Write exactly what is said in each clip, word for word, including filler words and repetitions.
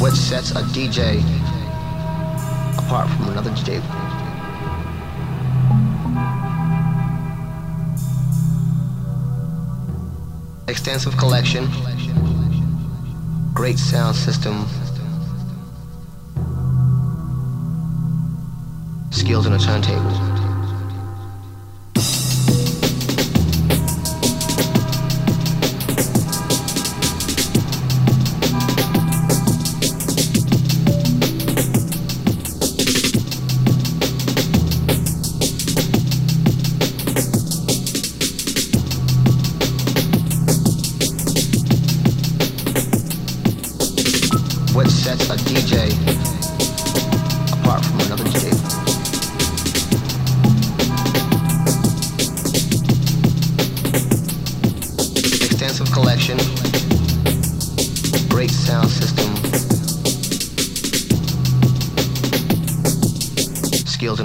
What sets a D J apart from another D J extensive collection, great sound system, skills on a turntable.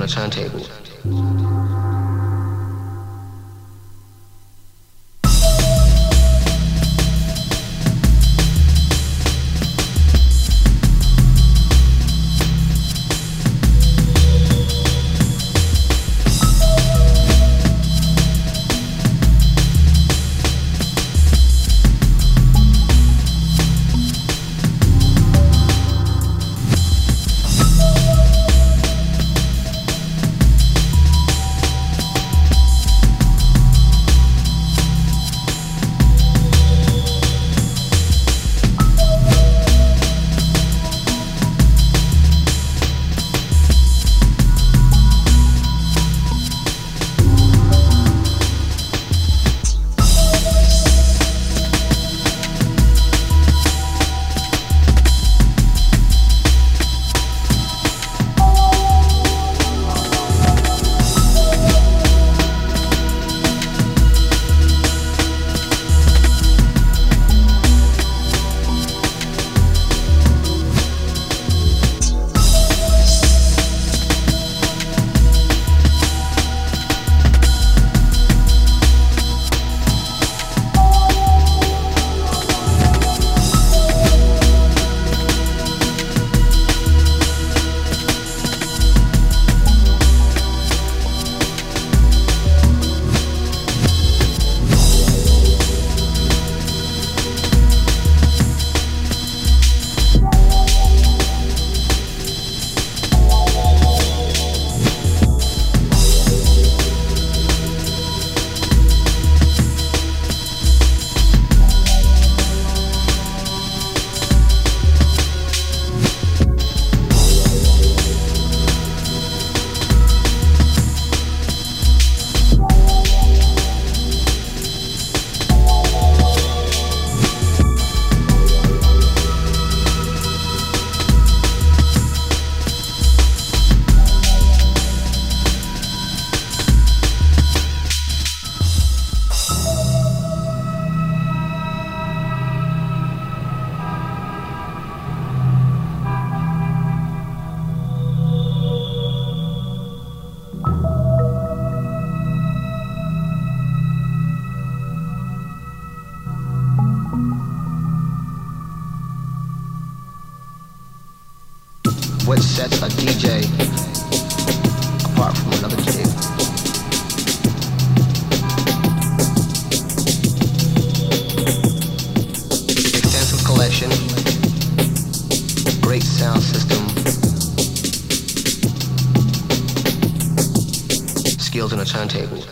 Turntable. What sets a D J apart from another D J? Extensive collection, great sound system, skills on a turntable.